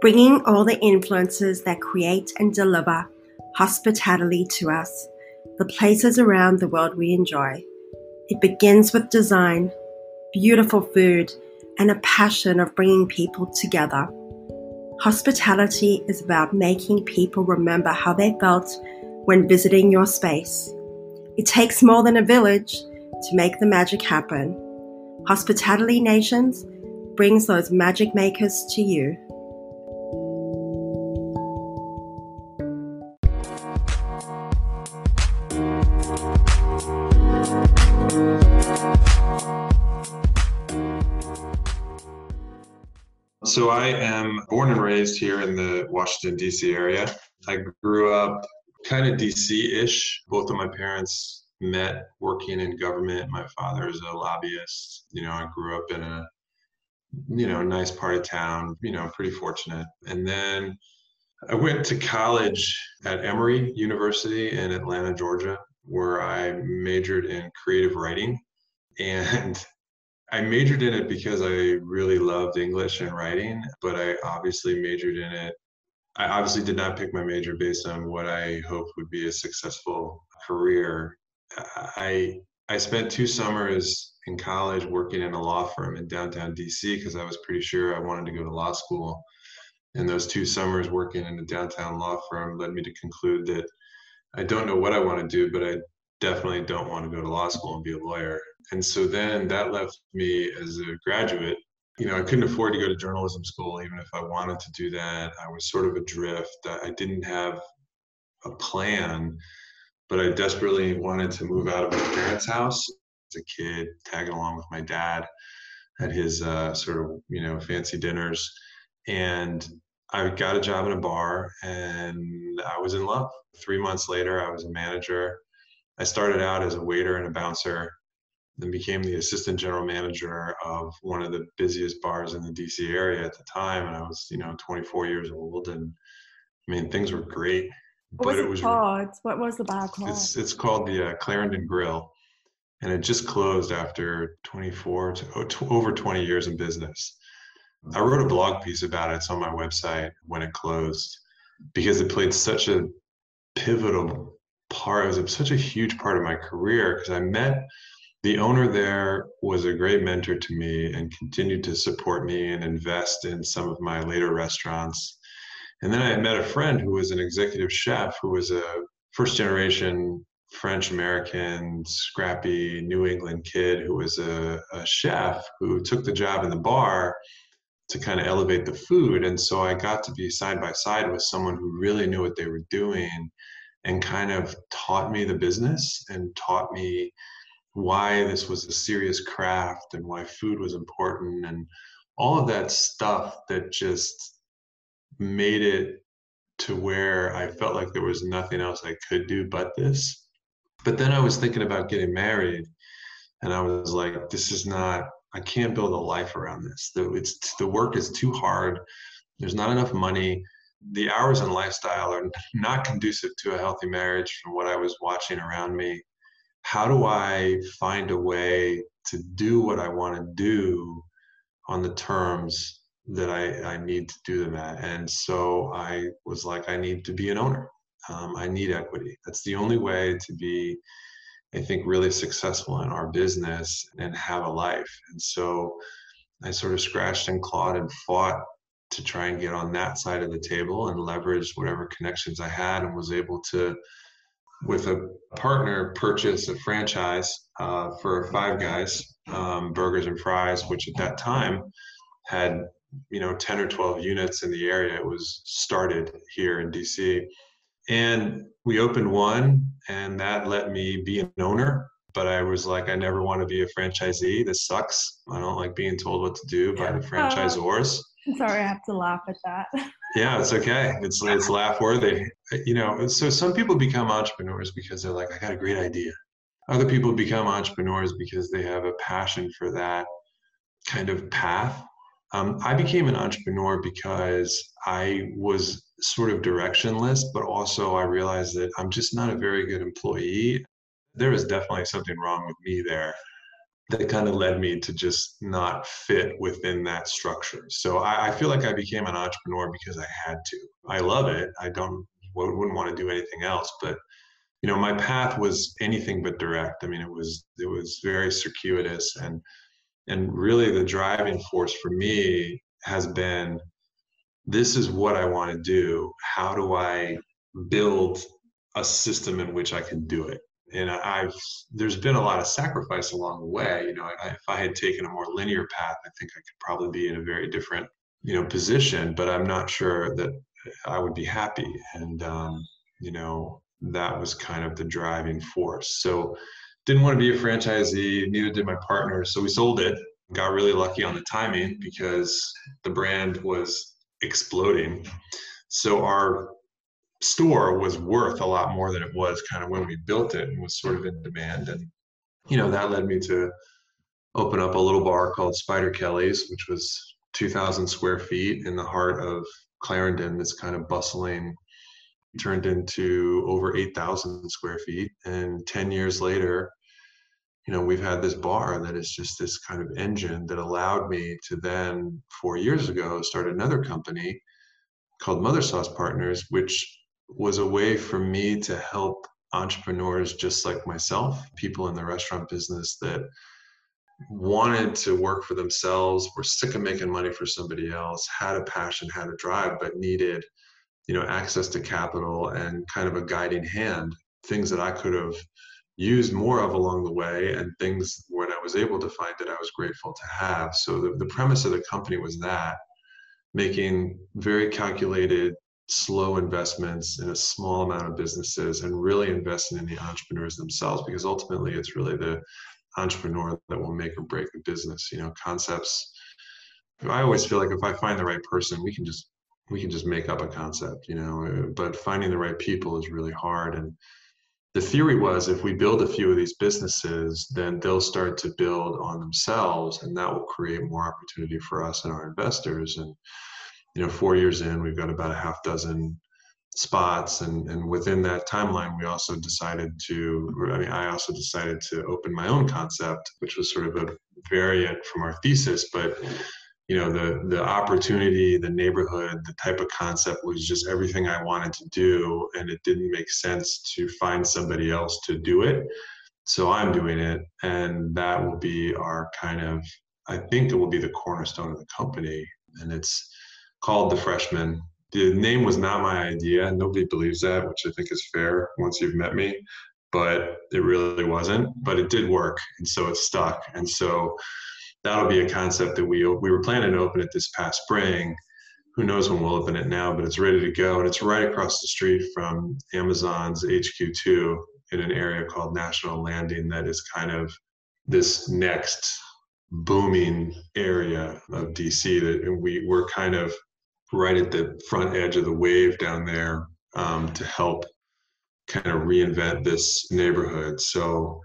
bringing all the influences that create and deliver hospitality to us, the places around the world we enjoy. It begins with design, beautiful food, and a passion of bringing people together. Hospitality is about making people remember how they felt when visiting your space. It takes more than a village to make the magic happen. Hospitality Nations brings those magic makers to you. So I am born and raised here in the Washington, D.C. area. I grew up kind of D.C.-ish. Both of my parents met working in government. My father is a lobbyist. I grew up in a, nice part of town, pretty fortunate. And then I went to college at Emory University in Atlanta, Georgia, where I majored in creative writing. And I majored in it because I really loved English and writing, but I obviously did not pick my major based on what I hoped would be a successful career. I spent 2 summers in college working in a law firm in downtown DC because I was pretty sure I wanted to go to law school. And those 2 summers working in a downtown law firm led me to conclude that I don't know what I want to do, but I definitely don't want to go to law school and be a lawyer. And so then that left me as a graduate. I couldn't afford to go to journalism school, even if I wanted to do that. I was sort of adrift. I didn't have a plan, but I desperately wanted to move out of my parents' house as a kid, tagging along with my dad at his fancy dinners. And I got a job in a bar and I was in love. 3 months later, I was a manager. I started out as a waiter and a bouncer, then became the assistant general manager of one of the busiest bars in the DC area at the time. And I was, 24 years old. And things were great. What was the bar called? It's called the Clarendon Grill. And it just closed after over 20 years in business. I wrote a blog piece about it. It's on my website when it closed because it played such a pivotal part. It was such a huge part of my career because I met the owner there, was a great mentor to me and continued to support me and invest in some of my later restaurants. And then I met a friend who was an executive chef who was a first-generation French-American, scrappy New England kid who was a chef who took the job in the bar to kind of elevate the food. And so I got to be side by side with someone who really knew what they were doing and kind of taught me the business and taught me why this was a serious craft and why food was important and all of that stuff that just made it to where I felt like there was nothing else I could do but this. But then I was thinking about getting married and I was like, I can't build a life around this. The work is too hard. There's not enough money. The hours and lifestyle are not conducive to a healthy marriage from what I was watching around me. How do I find a way to do what I want to do on the terms that I need to do them at? And so I was like, I need to be an owner. I need equity. That's the only way to be, I think, really successful in our business and have a life. And so I sort of scratched and clawed and fought to try and get on that side of the table and leverage whatever connections I had and was able to, with a partner, purchase a franchise for Five Guys, burgers and fries, which at that time had, 10 or 12 units in the area. It was started here in DC. And we opened one and that let me be an owner. But I was like, I never want to be a franchisee. This sucks. I don't like being told what to do by the franchisors. I'm sorry, I have to laugh at that. Yeah, it's okay. It's laugh worthy. So some people become entrepreneurs because they're like, I got a great idea. Other people become entrepreneurs because they have a passion for that kind of path. I became an entrepreneur because I was sort of directionless, but also I realized that I'm just not a very good employee. There was definitely something wrong with me there. that kind of led me to just not fit within that structure. So I feel like I became an entrepreneur because I had to. I love it. I wouldn't want to do anything else, but you know, my path was anything but direct. I mean, it was very circuitous, and really the driving force for me has been, this is what I want to do. How do I build a system in which I can do it? And there's been a lot of sacrifice along the way. You know, if I had taken a more linear path, I think I could probably be in a very different, you know, position, but I'm not sure that I would be happy. And, you know, that was kind of the driving force. So didn't want to be a franchisee, neither did my partner. So we sold it, got really lucky on the timing because the brand was exploding. So our store was worth a lot more than it was kind of when we built it, and was sort of in demand. And, you know, that led me to open up a little bar called Spider Kelly's, which was 2,000 square feet in the heart of Clarendon, that's kind of bustling. Turned into over 8,000 square feet. And 10 years later, you know, we've had this bar that is just this kind of engine that allowed me to then, 4 years ago, start another company called Mother Sauce Partners, which was a way for me to help entrepreneurs just like myself, people in the restaurant business that wanted to work for themselves, were sick of making money for somebody else, had a passion, had a drive, but needed, you know, access to capital and kind of a guiding hand, things that I could have used more of along the way, and things when I was able to find it, I was grateful to have. So the premise of the company was that, making very calculated, slow investments in a small amount of businesses and really investing in the entrepreneurs themselves, because ultimately it's really the entrepreneur that will make or break the business. You know, concepts, I always feel like if I find the right person, we can just make up a concept, you know, but finding the right people is really hard. And the theory was, if we build a few of these businesses, then they'll start to build on themselves, and that will create more opportunity for us and our investors. And, you know, 4 years in, we've got about a half dozen spots. And within that timeline, we also I also decided to open my own concept, which was sort of a variant from our thesis, but you know, the opportunity, the neighborhood, the type of concept was just everything I wanted to do, and it didn't make sense to find somebody else to do it. So I'm doing it, and that will be our kind of, I think it will be the cornerstone of the company, and it's called The Freshman. The name was not my idea. Nobody believes that, which I think is fair once you've met me, but it really wasn't, but it did work, and so it stuck. And so that'll be a concept that we were planning to open it this past spring. Who knows when we'll open it now, but it's ready to go. And it's right across the street from Amazon's HQ2 in an area called National Landing that is kind of this next booming area of DC. That we're kind of right at the front edge of the wave down there to help kind of reinvent this neighborhood. So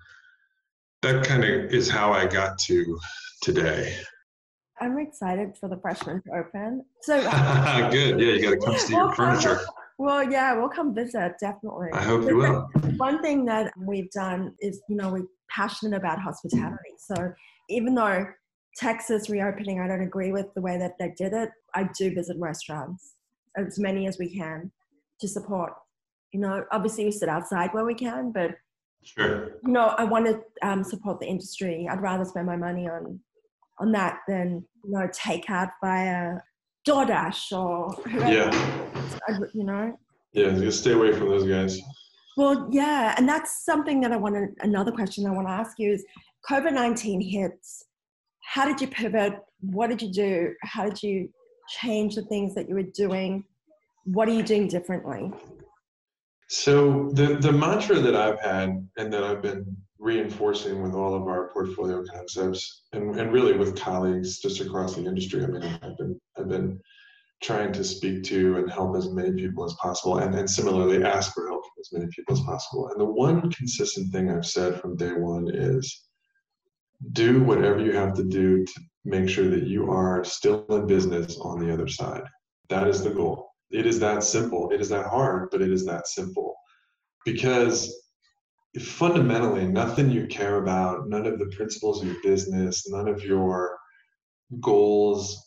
that kind of is how I got to today. I'm excited for The Freshman to open. So good. Yeah, you got to come see your furniture. Well, yeah, we'll come visit, definitely. I hope you will. One thing that we've done is, you know, we're passionate about hospitality. So even though Texas reopening, I don't agree with the way that they did it, I do visit restaurants, as many as we can, to support. You know, obviously we sit outside where we can, but sure. No, I want to support the industry. I'd rather spend my money on that than, you know, takeout via DoorDash or whoever. Yeah. You know? Yeah, just stay away from those guys. Well, yeah, and that's something that another question I want to ask you is, COVID-19 hits. How did you pivot? What did you do? How did you change the things that you were doing? What are you doing differently? So the mantra that I've had and that I've been reinforcing with all of our portfolio concepts and really with colleagues just across the industry, I mean, I've been trying to speak to and help as many people as possible, and then similarly ask for help from as many people as possible. And the one consistent thing I've said from day one is, do whatever you have to do to make sure that you are still in business on the other side. That is the goal. It is that simple. It is that hard, but it is that simple. Because fundamentally nothing you care about, none of the principles of your business, none of your goals,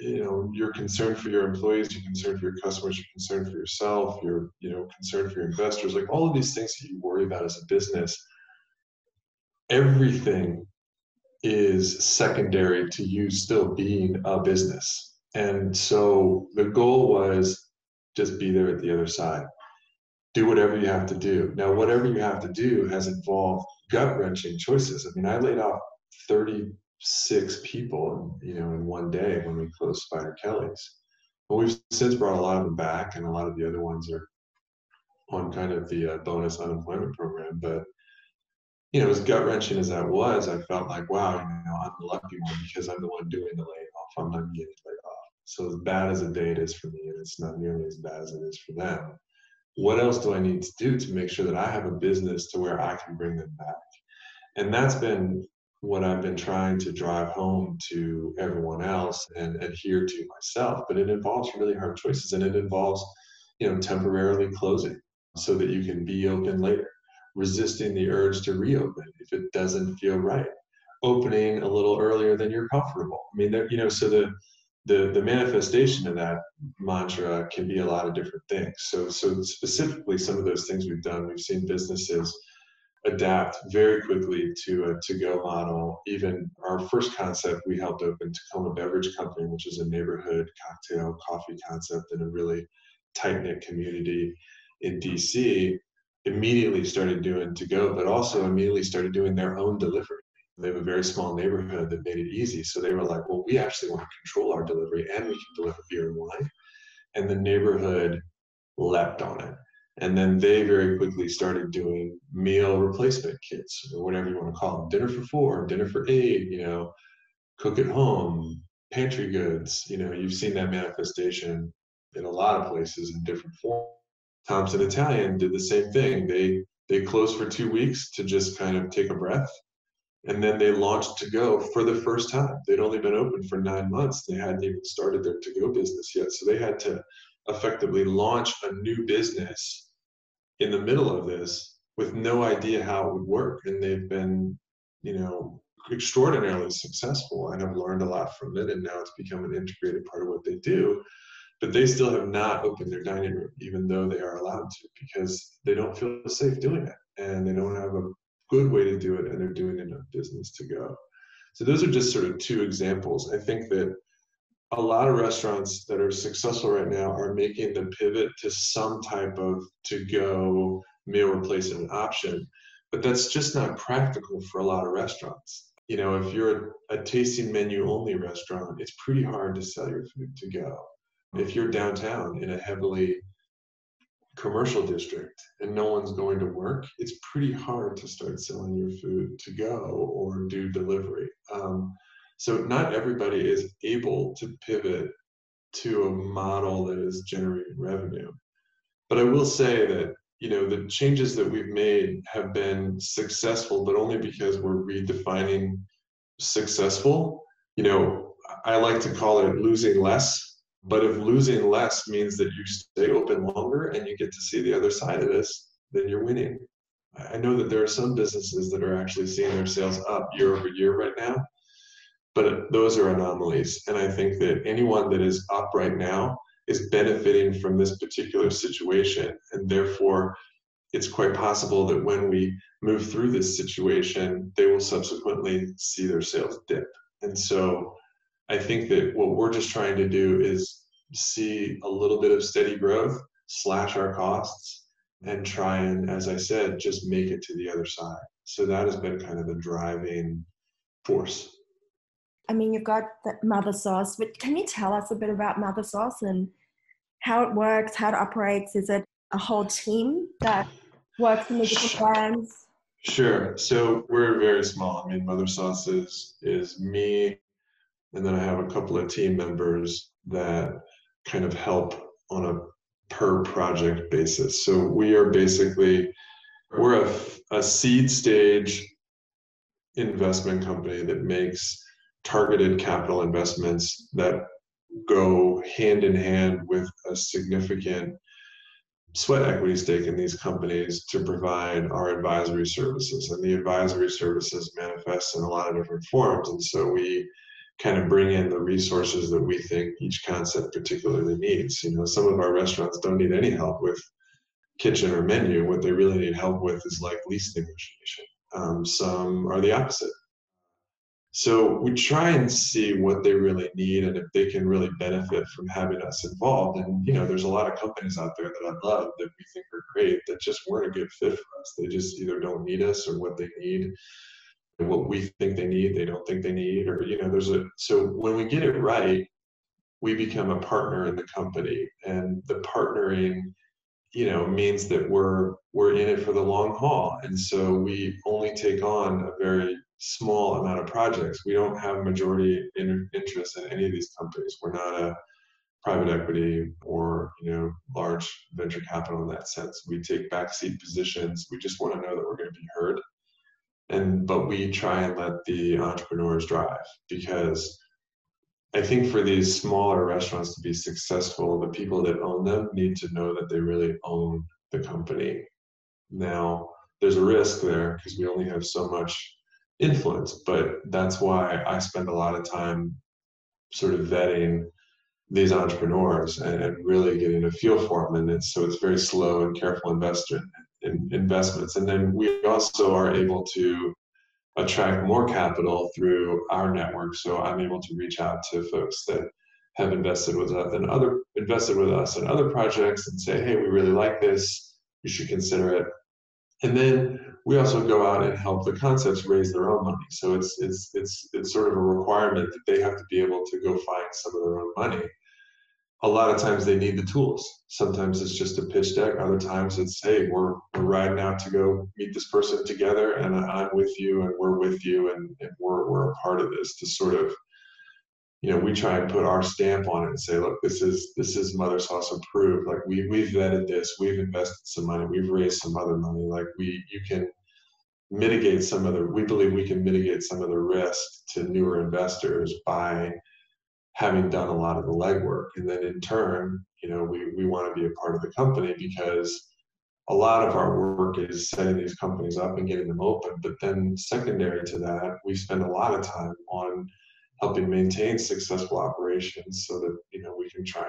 your concern for your employees, your concern for your customers, your concern for yourself, your concern for your investors, like all of these things that you worry about as a business, everything is secondary to you still being a business. And so the goal was just be there at the other side. Do whatever you have to do. Now, whatever you have to do has involved gut-wrenching choices. I mean, I laid off 36 people, in one day when we closed Spider Kelly's. But we've since brought a lot of them back, and a lot of the other ones are on kind of the bonus unemployment program. But, as gut-wrenching as that was, I felt like, wow, I'm the lucky one because I'm the one doing the layoff. I'm not getting laid off. So as bad as a day it is for me, and it's not nearly as bad as it is for them. What else do I need to do to make sure that I have a business to where I can bring them back? And that's been what I've been trying to drive home to everyone else and adhere to myself. But it involves really hard choices, and it involves, temporarily closing so that you can be open later, resisting the urge to reopen if it doesn't feel right, opening a little earlier than you're comfortable. I mean, so the manifestation of that mantra can be a lot of different things. So specifically, some of those things we've done, we've seen businesses adapt very quickly to a to-go model. Even our first concept, we helped open Tacoma Beverage Company, which is a neighborhood cocktail coffee concept in a really tight-knit community in D.C., immediately started doing to-go, but also immediately started doing their own delivery. They have a very small neighborhood that made it easy. So they were like, well, we actually want to control our delivery, and we can deliver beer and wine. And the neighborhood leapt on it. And then they very quickly started doing meal replacement kits, or whatever you want to call them, dinner for four, dinner for eight, cook at home, pantry goods. You've seen that manifestation in a lot of places in different forms. Thompson Italian did the same thing. They closed for 2 weeks to just kind of take a breath. And then they launched to-go for the first time. They'd only been open for 9 months. They hadn't even started their to-go business yet. So they had to effectively launch a new business in the middle of this with no idea how it would work. And they've been, extraordinarily successful. And I've learned a lot from it. And now it's become an integrated part of what they do. But they still have not opened their dining room, even though they are allowed to, because they don't feel safe doing it. And they don't have a good way to do it, and they're doing enough business to go. So those are just sort of two examples. I think that a lot of restaurants that are successful right now are making the pivot to some type of to-go meal replacement option, but that's just not practical for a lot of restaurants. If you're a tasting menu only restaurant, it's pretty hard to sell your food to go. If you're downtown in a heavily commercial district and no one's going to work, it's pretty hard to start selling your food to go or do delivery. So not everybody is able to pivot to a model that is generating revenue. But I will say that, the changes that we've made have been successful, but only because we're redefining successful. I like to call it losing less. But if losing less means that you stay open longer and you get to see the other side of this, then you're winning. I know that there are some businesses that are actually seeing their sales up year over year right now, but those are anomalies. And I think that anyone that is up right now is benefiting from this particular situation. And therefore, it's quite possible that when we move through this situation, they will subsequently see their sales dip. And so I think that what we're just trying to do is see a little bit of steady growth, slash our costs, and try and, as I said, just make it to the other side. So that has been kind of the driving force. I mean, you've got that Mother Sauce, but can you tell us a bit about Mother Sauce and how it works, how it operates? Is it a whole team that works in the different brands? Sure. So we're very small. I mean, Mother Sauce is me. And then I have a couple of team members that kind of help on a per project basis. So we are basically, we're a seed stage investment company that makes targeted capital investments that go hand in hand with a significant sweat equity stake in these companies to provide our advisory services. And the advisory services manifest in a lot of different forms. And so we kind of bring in the resources that we think each concept particularly needs. You know, some of our restaurants don't need any help with kitchen or menu. What they really need help with is like lease negotiation. Some are the opposite. So we try and see what they really need and if they can really benefit from having us involved. And, you know, there's a lot of companies out there that I love that we think are great that just weren't a good fit for us. They just either don't need us or what they need, what we think they need, they don't think they need, or, you know, so when we get it right, we become a partner in the company. And the partnering, you know, means that we're in it for the long haul. And so we only take on a very small amount of projects. We don't have majority interest in any of these companies. We're not a private equity or, you know, large venture capital in that sense. We take backseat positions. We just want to know that we're going to be heard. But we try and let the entrepreneurs drive, because I think for these smaller restaurants to be successful, the people that own them need to know that they really own the company. Now, there's a risk there because we only have so much influence, but that's why I spend a lot of time sort of vetting these entrepreneurs and really getting a feel for them. And so it's very slow and careful investments. And then we also are able to attract more capital through our network. So I'm able to reach out to folks that have invested with us in other projects and say, hey, we really like this, you should consider it. And then we also go out and help the concepts raise their own money. So it's sort of a requirement that they have to be able to go find some of their own money. A lot of times they need the tools. Sometimes it's just a pitch deck. Other times it's, hey, we're riding out to go meet this person together, and I'm with you, and we're with you, and we're a part of this. To sort of, you know, we try and put our stamp on it and say, look, this is Mother Sauce approved. Like we've vetted this, we've invested some money, we've raised some other money. Like we believe we can mitigate some of the risk to newer investors by having done a lot of the legwork. And then in turn, you know, we want to be a part of the company, because a lot of our work is setting these companies up and getting them open. But then secondary to that, we spend a lot of time on helping maintain successful operations so that, you know, we can try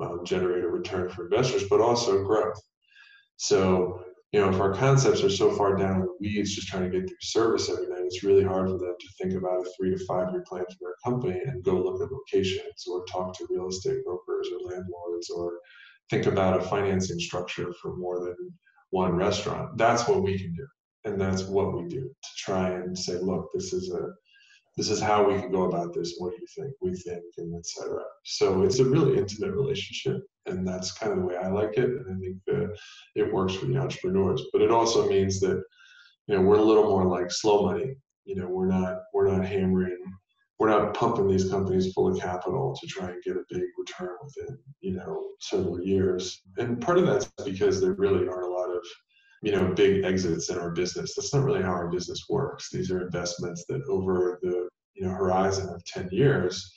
and generate a return for investors, but also growth. So, you know, if our concepts are so far down in the weeds just trying to get through service every night, it's really hard for them to think about a 3 to 5 year plan for their company and go look at locations or talk to real estate brokers or landlords or think about a financing structure for more than one restaurant. That's what we can do. And that's what we do to try and say, look, this is how we can go about this. What do you think? We think, and et cetera. So it's a really intimate relationship, and that's kind of the way I like it. And I think that it works for the entrepreneurs, but it also means that, you know, we're a little more like slow money. You know, we're not pumping these companies full of capital to try and get a big return within, you know, several years. And part of that's because there really aren't a lot of, you know, big exits in our business. That's not really how our business works. These are investments that over the, you know, horizon of 10 years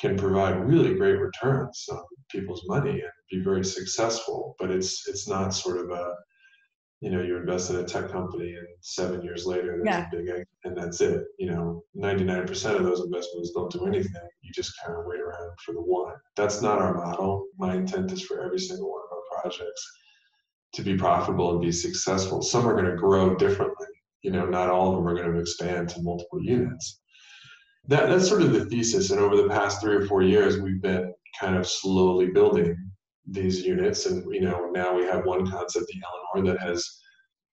can provide really great returns on people's money and be very successful. But it's not sort of a, you know, you invest in a tech company and 7 years later there's a big exit and that's it. You know, 99% of those investments don't do anything. You just kind of wait around for the one. That's not our model. My intent is for every single one of our projects to be profitable and be successful. Some are going to grow differently. You know, not all of them are going to expand to multiple units. That's sort of the thesis. And over the past 3 or 4 years, we've been kind of slowly building these units. And, you know, now we have one concept, The Eleanor, that has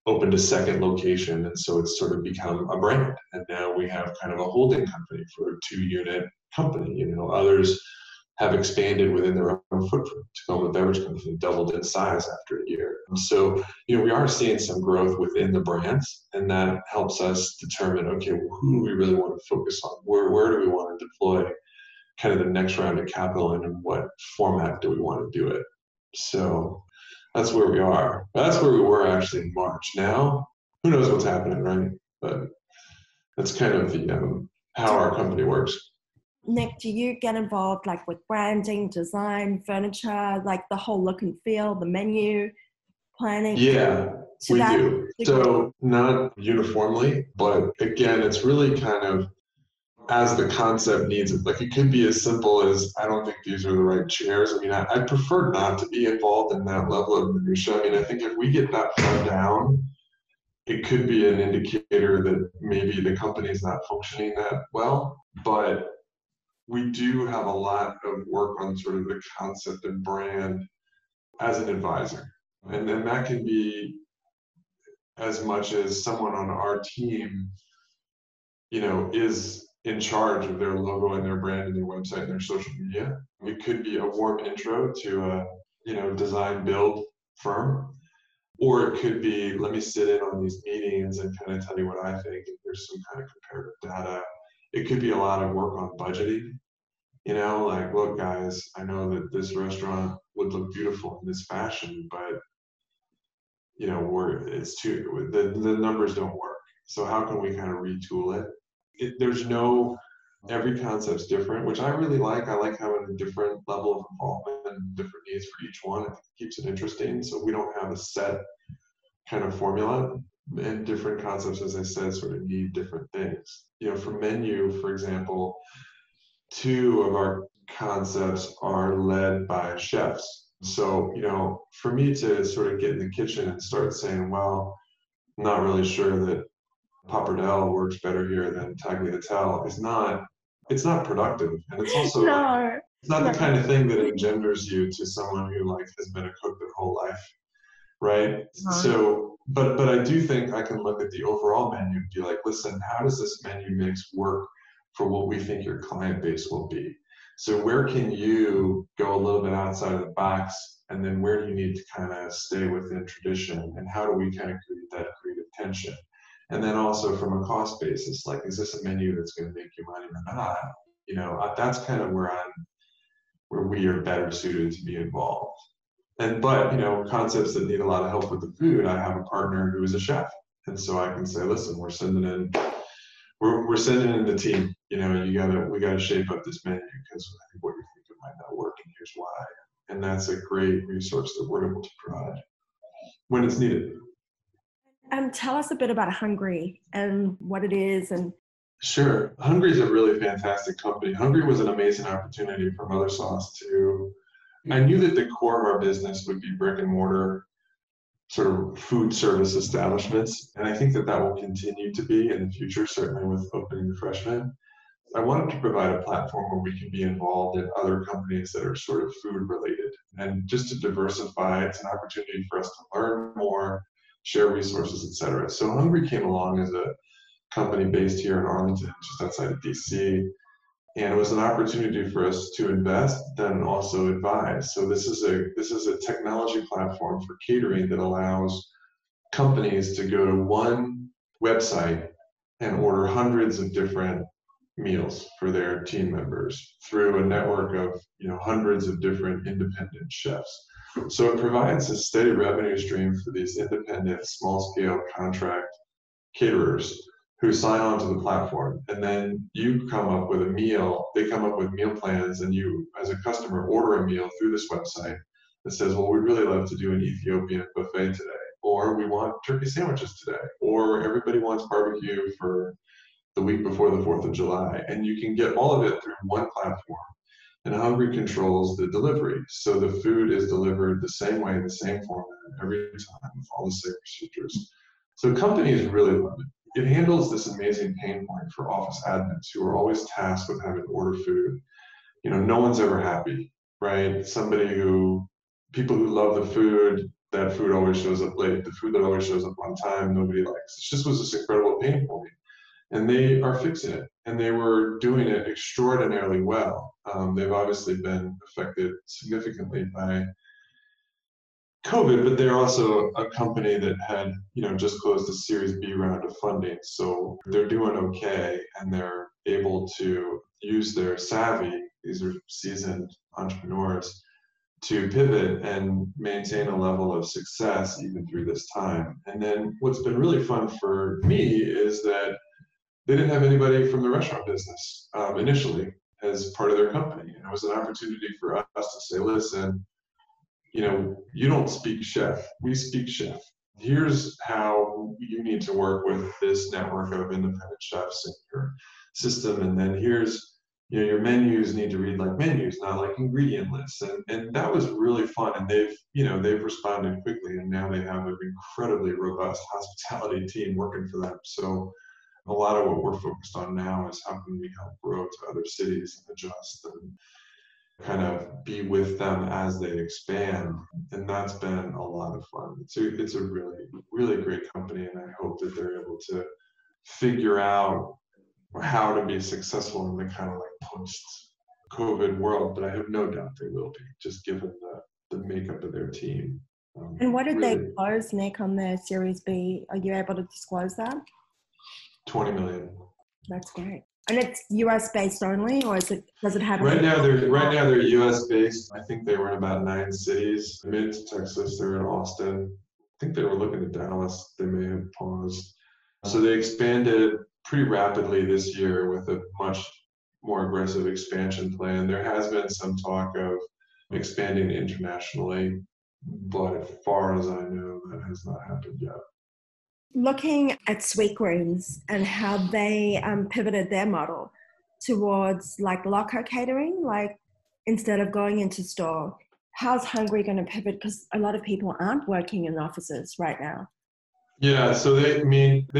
opened a second location. And so it's sort of become a brand. And now we have kind of a holding company for a 2-unit company. You know, others have expanded within their own footprint. Tacoma Beverage Company doubled in size after a year. So, you know, we are seeing some growth within the brands, and that helps us determine, okay, well, who do we really want to focus on? Where do we want to deploy kind of the next round of capital, and in what format do we want to do it? So that's where we are. That's where we were actually in March. Now, who knows what's happening, right? But that's kind of the how our company works. Nick, do you get involved like with branding, design, furniture, like the whole look and feel, the menu? planning? Yeah, we do. So not uniformly, but again, it's really kind of as the concept needs it. Like it could be as simple as, I don't think these are the right chairs. I mean, I prefer not to be involved in that level of minutia. I mean, I think if we get that far down, it could be an indicator that maybe the company's not functioning that well. But we do have a lot of work on sort of the concept and brand as an advisor. And then that can be as much as someone on our team, you know, is in charge of their logo and their brand and their website and their social media. It could be a warm intro to a, you know, design build firm. Or it could be, let me sit in on these meetings and kind of tell you what I think. And here's some kind of comparative data. It could be a lot of work on budgeting. You know, like, look, guys, I know that this restaurant would look beautiful in this fashion, but, you know, it's too, the numbers don't work. So how can we kind of retool it? Every concept's different, which I really like. I like having a different level of involvement and different needs for each one. I think it keeps it interesting. So we don't have a set kind of formula, and different concepts, as I said, sort of need different things. You know, for menu, for example, two of our concepts are led by chefs. So, you know, for me to sort of get in the kitchen and start saying, well, I'm not really sure that pappardelle works better here than tagliatelle it's not productive, and it's also it's not the kind of thing that engenders you to someone who like has been a cook their whole life, right? So but I do think I can look at the overall menu and be like, listen, how does this menu mix work for what we think your client base will be? So where can you go a little bit outside of the box, and then where do you need to kind of stay within tradition, and how do we kind of create that creative tension? And then also from a cost basis, like, is this a menu that's going to make you money or not? You know, that's kind of where we are better suited to be involved. But, you know, concepts that need a lot of help with the food, I have a partner who is a chef. And so I can say, listen, we're sending in the team. You know, we got to shape up this menu because I think what you're thinking might not work, and here's why. And that's a great resource that we're able to provide when it's needed. Tell us a bit about Hungry and what it is. Sure. Hungry is a really fantastic company. Hungry was an amazing opportunity for Mother Sauce to... I knew that the core of our business would be brick and mortar sort of food service establishments. And I think that will continue to be in the future, certainly with opening The Freshman. I wanted to provide a platform where we can be involved in other companies that are sort of food related. And just to diversify, it's an opportunity for us to learn more, share resources, etc. So Hungry came along as a company based here in Arlington, just outside of DC, and it was an opportunity for us to invest, then also advise. So this is a technology platform for catering that allows companies to go to one website and order hundreds of different meals for their team members through a network of, you know, hundreds of different independent chefs. So it provides a steady revenue stream for these independent, small-scale contract caterers who sign on to the platform. And then you come up with a meal, they come up with meal plans, and you, as a customer, order a meal through this website that says, well, we'd really love to do an Ethiopian buffet today, or we want turkey sandwiches today, or everybody wants barbecue for the week before the 4th of July. And you can get all of it through one platform. And Hungry controls the delivery. So the food is delivered the same way, the same format, every time, with all the same procedures. So companies really love it. It handles this amazing pain point for office admins who are always tasked with having to order food. You know, no one's ever happy, right? People who love the food, that food always shows up late. The food that always shows up on time, nobody likes. It just was this incredible pain point. And they are fixing it, and they were doing it extraordinarily well. They've obviously been affected significantly by COVID, but they're also a company that had, you know, just closed a Series B round of funding. So they're doing okay, and they're able to use their savvy, these are seasoned entrepreneurs, to pivot and maintain a level of success even through this time. And then what's been really fun for me is that they didn't have anybody from the restaurant business initially as part of their company. And it was an opportunity for us to say, listen, you know, you don't speak chef, we speak chef. Here's how you need to work with this network of independent chefs in your system. And then here's, you know, your menus need to read like menus, not like ingredient lists. And that was really fun. And they've, you know, they've responded quickly, and now they have an incredibly robust hospitality team working for them. So a lot of what we're focused on now is how can we help grow to other cities and adjust and kind of be with them as they expand. And that's been a lot of fun. It's a really, really great company, and I hope that they're able to figure out how to be successful in the kind of like post-COVID world, but I have no doubt they will be, just given the makeup of their team. And what did they close, Nick, on their Series B? Are you able to disclose that? 20 million. That's great. And it's US based only, or is it, does it have right now they're US based. I think they were in about 9 cities. Mid to Texas, they're in Austin. I think they were looking at Dallas. They may have paused. So they expanded pretty rapidly this year with a much more aggressive expansion plan. There has been some talk of expanding internationally, but as far as I know, that has not happened yet. Looking at Sweetgreens and how they pivoted their model towards like loco catering, like instead of going into store, how's Hungry going to pivot? Because a lot of people aren't working in offices right now. Yeah, so they've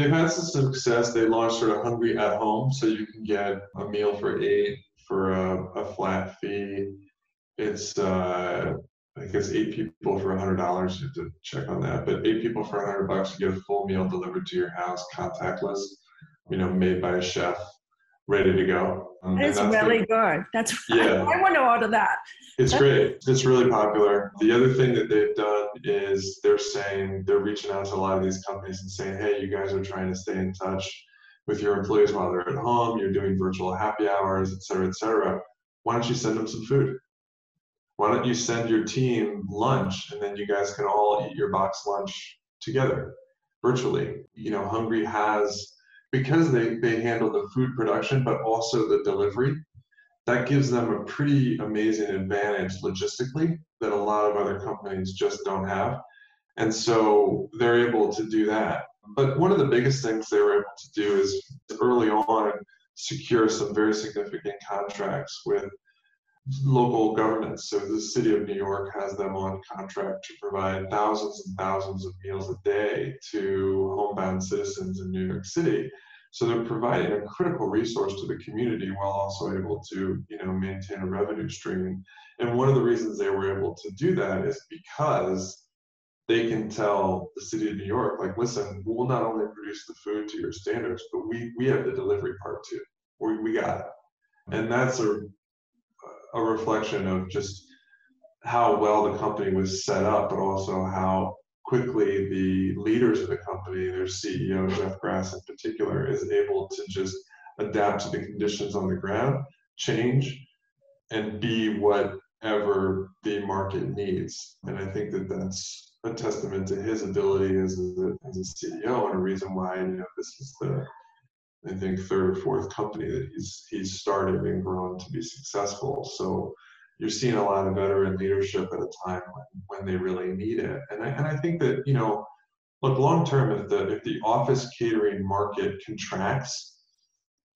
had some success. They launched sort of Hungry at Home, so you can get a meal for $8 for a flat fee. It's I guess 8 people for $100. You have to check on that. But 8 people for $100, you get a full meal delivered to your house, contactless, you know, made by a chef, ready to go. It's really good. I want to order that. That's great. It's really popular. The other thing that they've done is they're reaching out to a lot of these companies and saying, hey, you guys are trying to stay in touch with your employees while they're at home. You're doing virtual happy hours, et cetera, et cetera. Why don't you send them some food? Why don't you send your team lunch, and then you guys can all eat your box lunch together virtually? You know, Hungry has, because they handle the food production, but also the delivery, that gives them a pretty amazing advantage logistically that a lot of other companies just don't have. And so they're able to do that. But one of the biggest things they were able to do is early on secure some very significant contracts with local governments. So the city of New York has them on contract to provide thousands and thousands of meals a day to homebound citizens in New York City. So they're providing a critical resource to the community while also able to, you know, maintain a revenue stream. And one of the reasons they were able to do that is because they can tell the city of New York, like, listen, we'll not only produce the food to your standards, but we have the delivery part too. We got it. And that's a reflection of just how well the company was set up, but also how quickly the leaders of the company, their CEO, Jeff Grass in particular, is able to just adapt to the conditions on the ground, change, and be whatever the market needs. And I think that that's a testament to his ability as a CEO, and a reason why, you know, this is the, I think, third or fourth company that he's started and grown to be successful. So you're seeing a lot of veteran leadership at a time when they really need it. And I think that, you know, look, long term, if the office catering market contracts,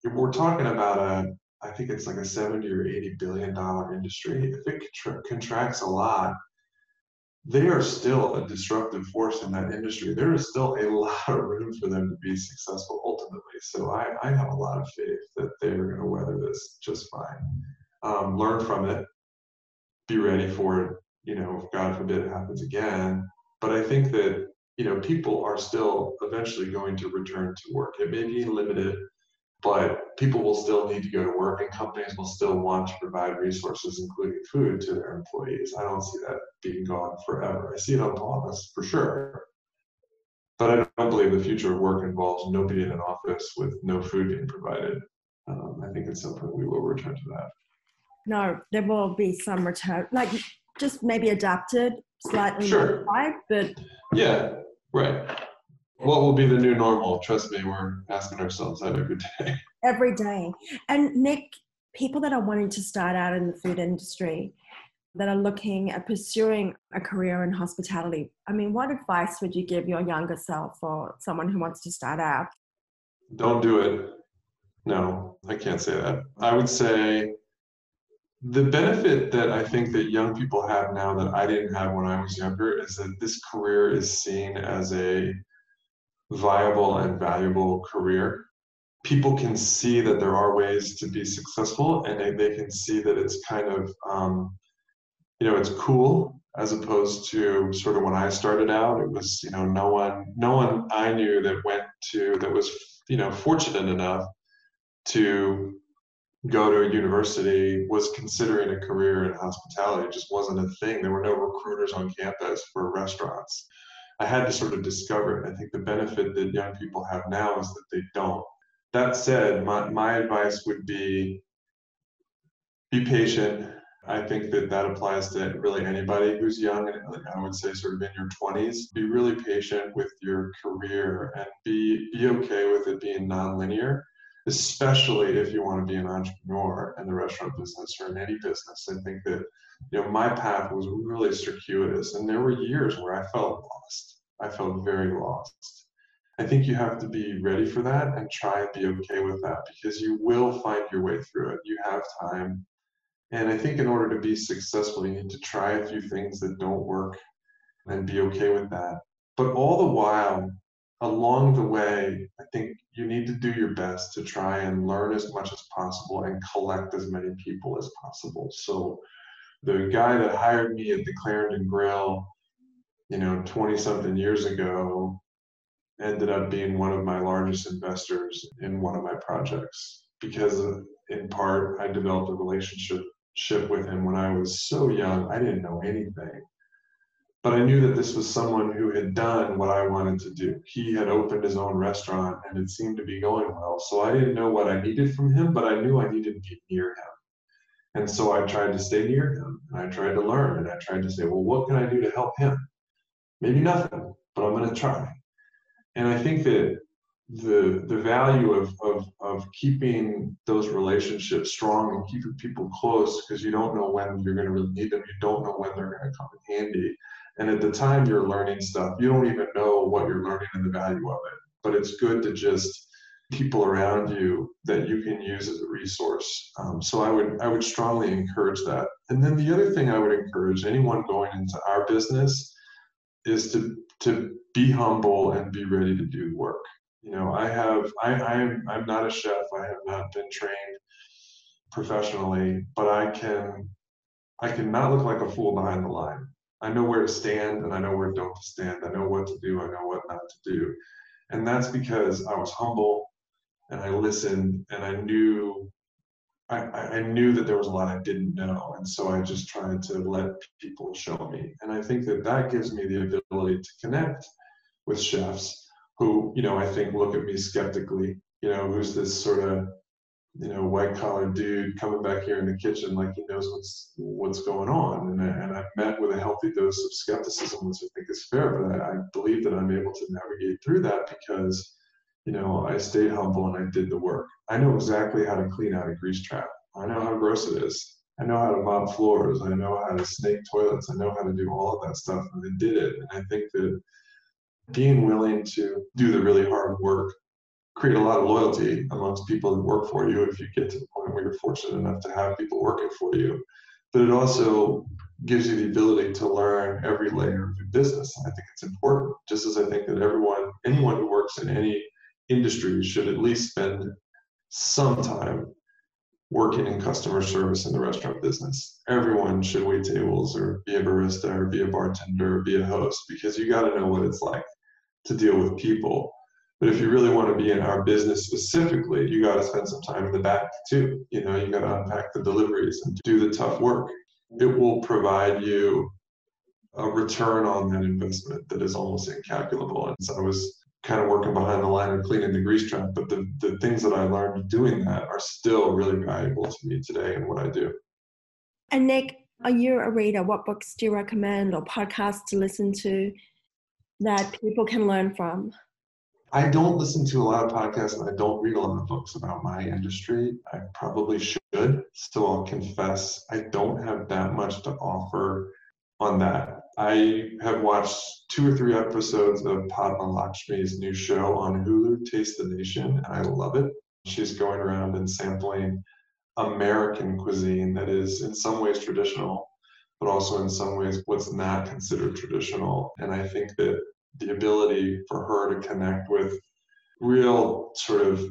if we're talking about I think it's like a $70 or $80 billion industry. If it contracts a lot, they are still a disruptive force in that industry. There is still a lot of room for them to be successful ultimately. So I have a lot of faith that they are going to weather this just fine. Learn from it, be ready for it, you know, if God forbid it happens again. But I think that, you know, people are still eventually going to return to work. It may be limited, but people will still need to go to work, and companies will still want to provide resources, including food, to their employees. I don't see that being gone forever. I see it on pause for sure. But I don't believe the future of work involves nobody in an office with no food being provided. I think at some point we will return to that. No, there will be some return, like just maybe adapted slightly. Sure. Modified, but yeah, right. What will be the new normal? Trust me, we're asking ourselves that every day. Every day. And Nick, people that are wanting to start out in the food industry, that are looking at pursuing a career in hospitality. I mean, what advice would you give your younger self or someone who wants to start out? Don't do it. No, I can't say that. I would say the benefit that I think that young people have now that I didn't have when I was younger is that this career is seen as a viable and valuable career. People can see that there are ways to be successful, and they can see that it's kind of, it's cool, as opposed to sort of when I started out, it was, no one I knew that was, fortunate enough to go to a university was considering a career in hospitality. It just wasn't a thing. There were no recruiters on campus for restaurants. I had to sort of discover it. I think the benefit that young people have now is that they don't. That said, my advice would be patient. I think that applies to really anybody who's young, and I would say sort of in your 20s. Be really patient with your career and be okay with it being non-linear, especially if you want to be an entrepreneur in the restaurant business or in any business. I think that my path was really circuitous, and there were years where I felt lost. I felt very lost. I think you have to be ready for that and try and be okay with that, because you will find your way through it. You have time. And I think in order to be successful, you need to try a few things that don't work and be okay with that. But all the while, along the way, I think you need to do your best to try and learn as much as possible and collect as many people as possible. So the guy that hired me at the Clarendon Grill, 20-something years ago, ended up being one of my largest investors in one of my projects, because in part, I developed a relationship with him when I was so young. I didn't know anything, but I knew that this was someone who had done what I wanted to do. He had opened his own restaurant and it seemed to be going well. So I didn't know what I needed from him, but I knew I needed to be near him. And so I tried to stay near him, and I tried to learn, and I tried to say, well, what can I do to help him? Maybe nothing, but I'm going to try. And I think that the value of keeping those relationships strong and keeping people close, because you don't know when you're going to really need them. You don't know when they're going to come in handy. And at the time you're learning stuff, you don't even know what you're learning and the value of it. But it's good to just people around you that you can use as a resource. So I would strongly encourage that. And then the other thing I would encourage anyone going into our business is to be humble and be ready to do work. I'm not a chef. I have not been trained professionally, but I can not look like a fool behind the line. I know where to stand and I know where don't to stand. I know what to do. I know what not to do. And that's because I was humble and I listened, and I knew that there was a lot I didn't know. And so I just tried to let people show me. And I think that gives me the ability to connect with chefs who, I think look at me skeptically, who's this sort of, white collar dude coming back here in the kitchen like he knows what's going on. And I met with a healthy dose of skepticism, which I think is fair, but I believe that I'm able to navigate through that because, I stayed humble and I did the work. I know exactly how to clean out a grease trap. I know how gross it is. I know how to mop floors. I know how to snake toilets. I know how to do all of that stuff, and I did it. And I think that being willing to do the really hard work create a lot of loyalty amongst people that work for you if you get to the point where you're fortunate enough to have people working for you. But it also gives you the ability to learn every layer of your business. I think it's important, just as I think that anyone who works in any industry should at least spend some time working in customer service in the restaurant business. Everyone should wait tables or be a barista or be a bartender or be a host, because you got to know what it's like to deal with people. But if you really want to be in our business specifically, you got to spend some time in the back too. You got to unpack the deliveries and do the tough work. It will provide you a return on that investment that is almost incalculable. And so I was kind of working behind the line and cleaning the grease trap, but the things that I learned doing that are still really valuable to me today in what I do. And Nick, are you a reader? What books do you recommend or podcasts to listen to that people can learn from? I don't listen to a lot of podcasts, and I don't read a lot of books about my industry. I probably should, so I'll confess I don't have that much to offer on that. I have watched 2 or 3 episodes of Padma Lakshmi's new show on Hulu, Taste the Nation, and I love it. She's going around and sampling American cuisine that is in some ways traditional, but also in some ways what's not considered traditional. And I think that the ability for her to connect with real sort of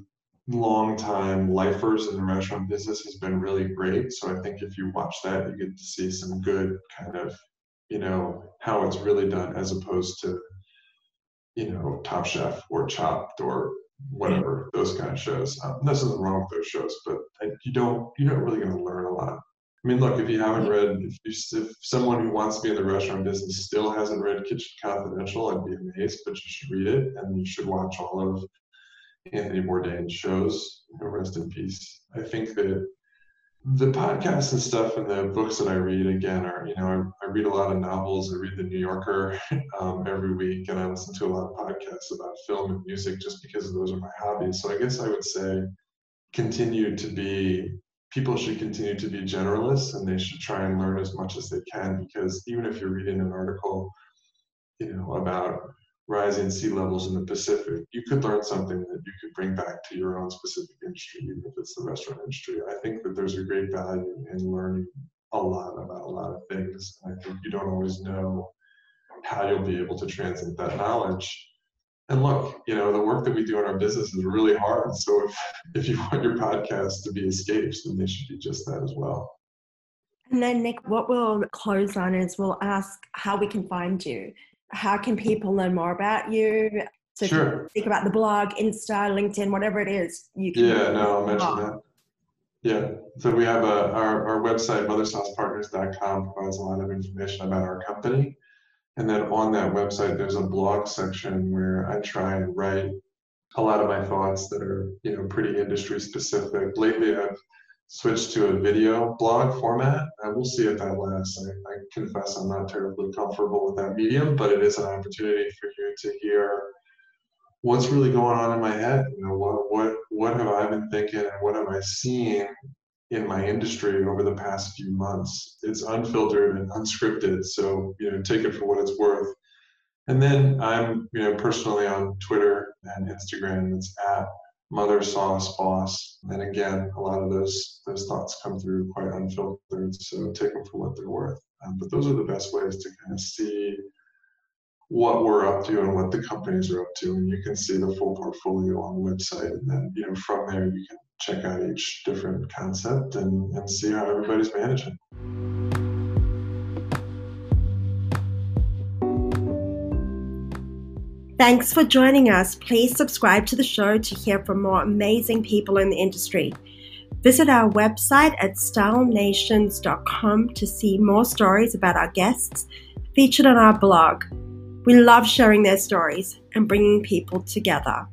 long-time lifers in the restaurant business has been really great. So I think if you watch that, you get to see some good kind of, you know, how it's really done as opposed to, you know, Top Chef or Chopped or whatever, those kind of shows. There's nothing wrong with those shows, but you're not really going to learn a lot. I mean, look, if you haven't read, if someone who wants to be in the restaurant business still hasn't read Kitchen Confidential, I'd be amazed, but you should read it, and you should watch all of Anthony Bourdain's shows, you know, rest in peace. I think that the podcasts and stuff and the books that I read, again, are, you know, I read a lot of novels. I read The New Yorker every week, and I listen to a lot of podcasts about film and music just because those are my hobbies. So I guess I would say people should continue to be generalists, and they should try and learn as much as they can, because even if you're reading an article, you know, about rising sea levels in the Pacific, you could learn something that you could bring back to your own specific industry, even if it's the restaurant industry. I think that there's a great value in learning a lot about a lot of things. I think you don't always know how you'll be able to translate that knowledge. And look, you know, the work that we do in our business is really hard. So if you want your podcast to be escapes, then they should be just that as well. And then, Nick, what we'll close on is we'll ask how we can find you. How can people learn more about you? So sure. Think about the blog, Insta, LinkedIn, whatever it is. You can I'll mention that. Yeah, so we have our website, mothersaucepartners.com, provides a lot of information about our company. And then on that website, there's a blog section where I try and write a lot of my thoughts that are, you know, pretty industry specific. Lately, I've switched to a video blog format. I will see if that lasts. I confess I'm not terribly comfortable with that medium, but it is an opportunity for you to hear what's really going on in my head. You know, what have I been thinking and what am I seeing in my industry over the past few months. It's unfiltered and unscripted, so, you know, take it for what it's worth. And then I'm, you know, personally on Twitter and Instagram, it's @MotherSauceBoss. And again, a lot of those thoughts come through quite unfiltered, so take them for what they're worth. But those are the best ways to kind of see what we're up to and what the companies are up to. And you can see the full portfolio on the website. And then, you know, from there, you can check out each different concept and see how everybody's managing. Thanks for joining us. Please subscribe to the show to hear from more amazing people in the industry. Visit our website at stylenations.com to see more stories about our guests featured on our blog. We love sharing their stories and bringing people together.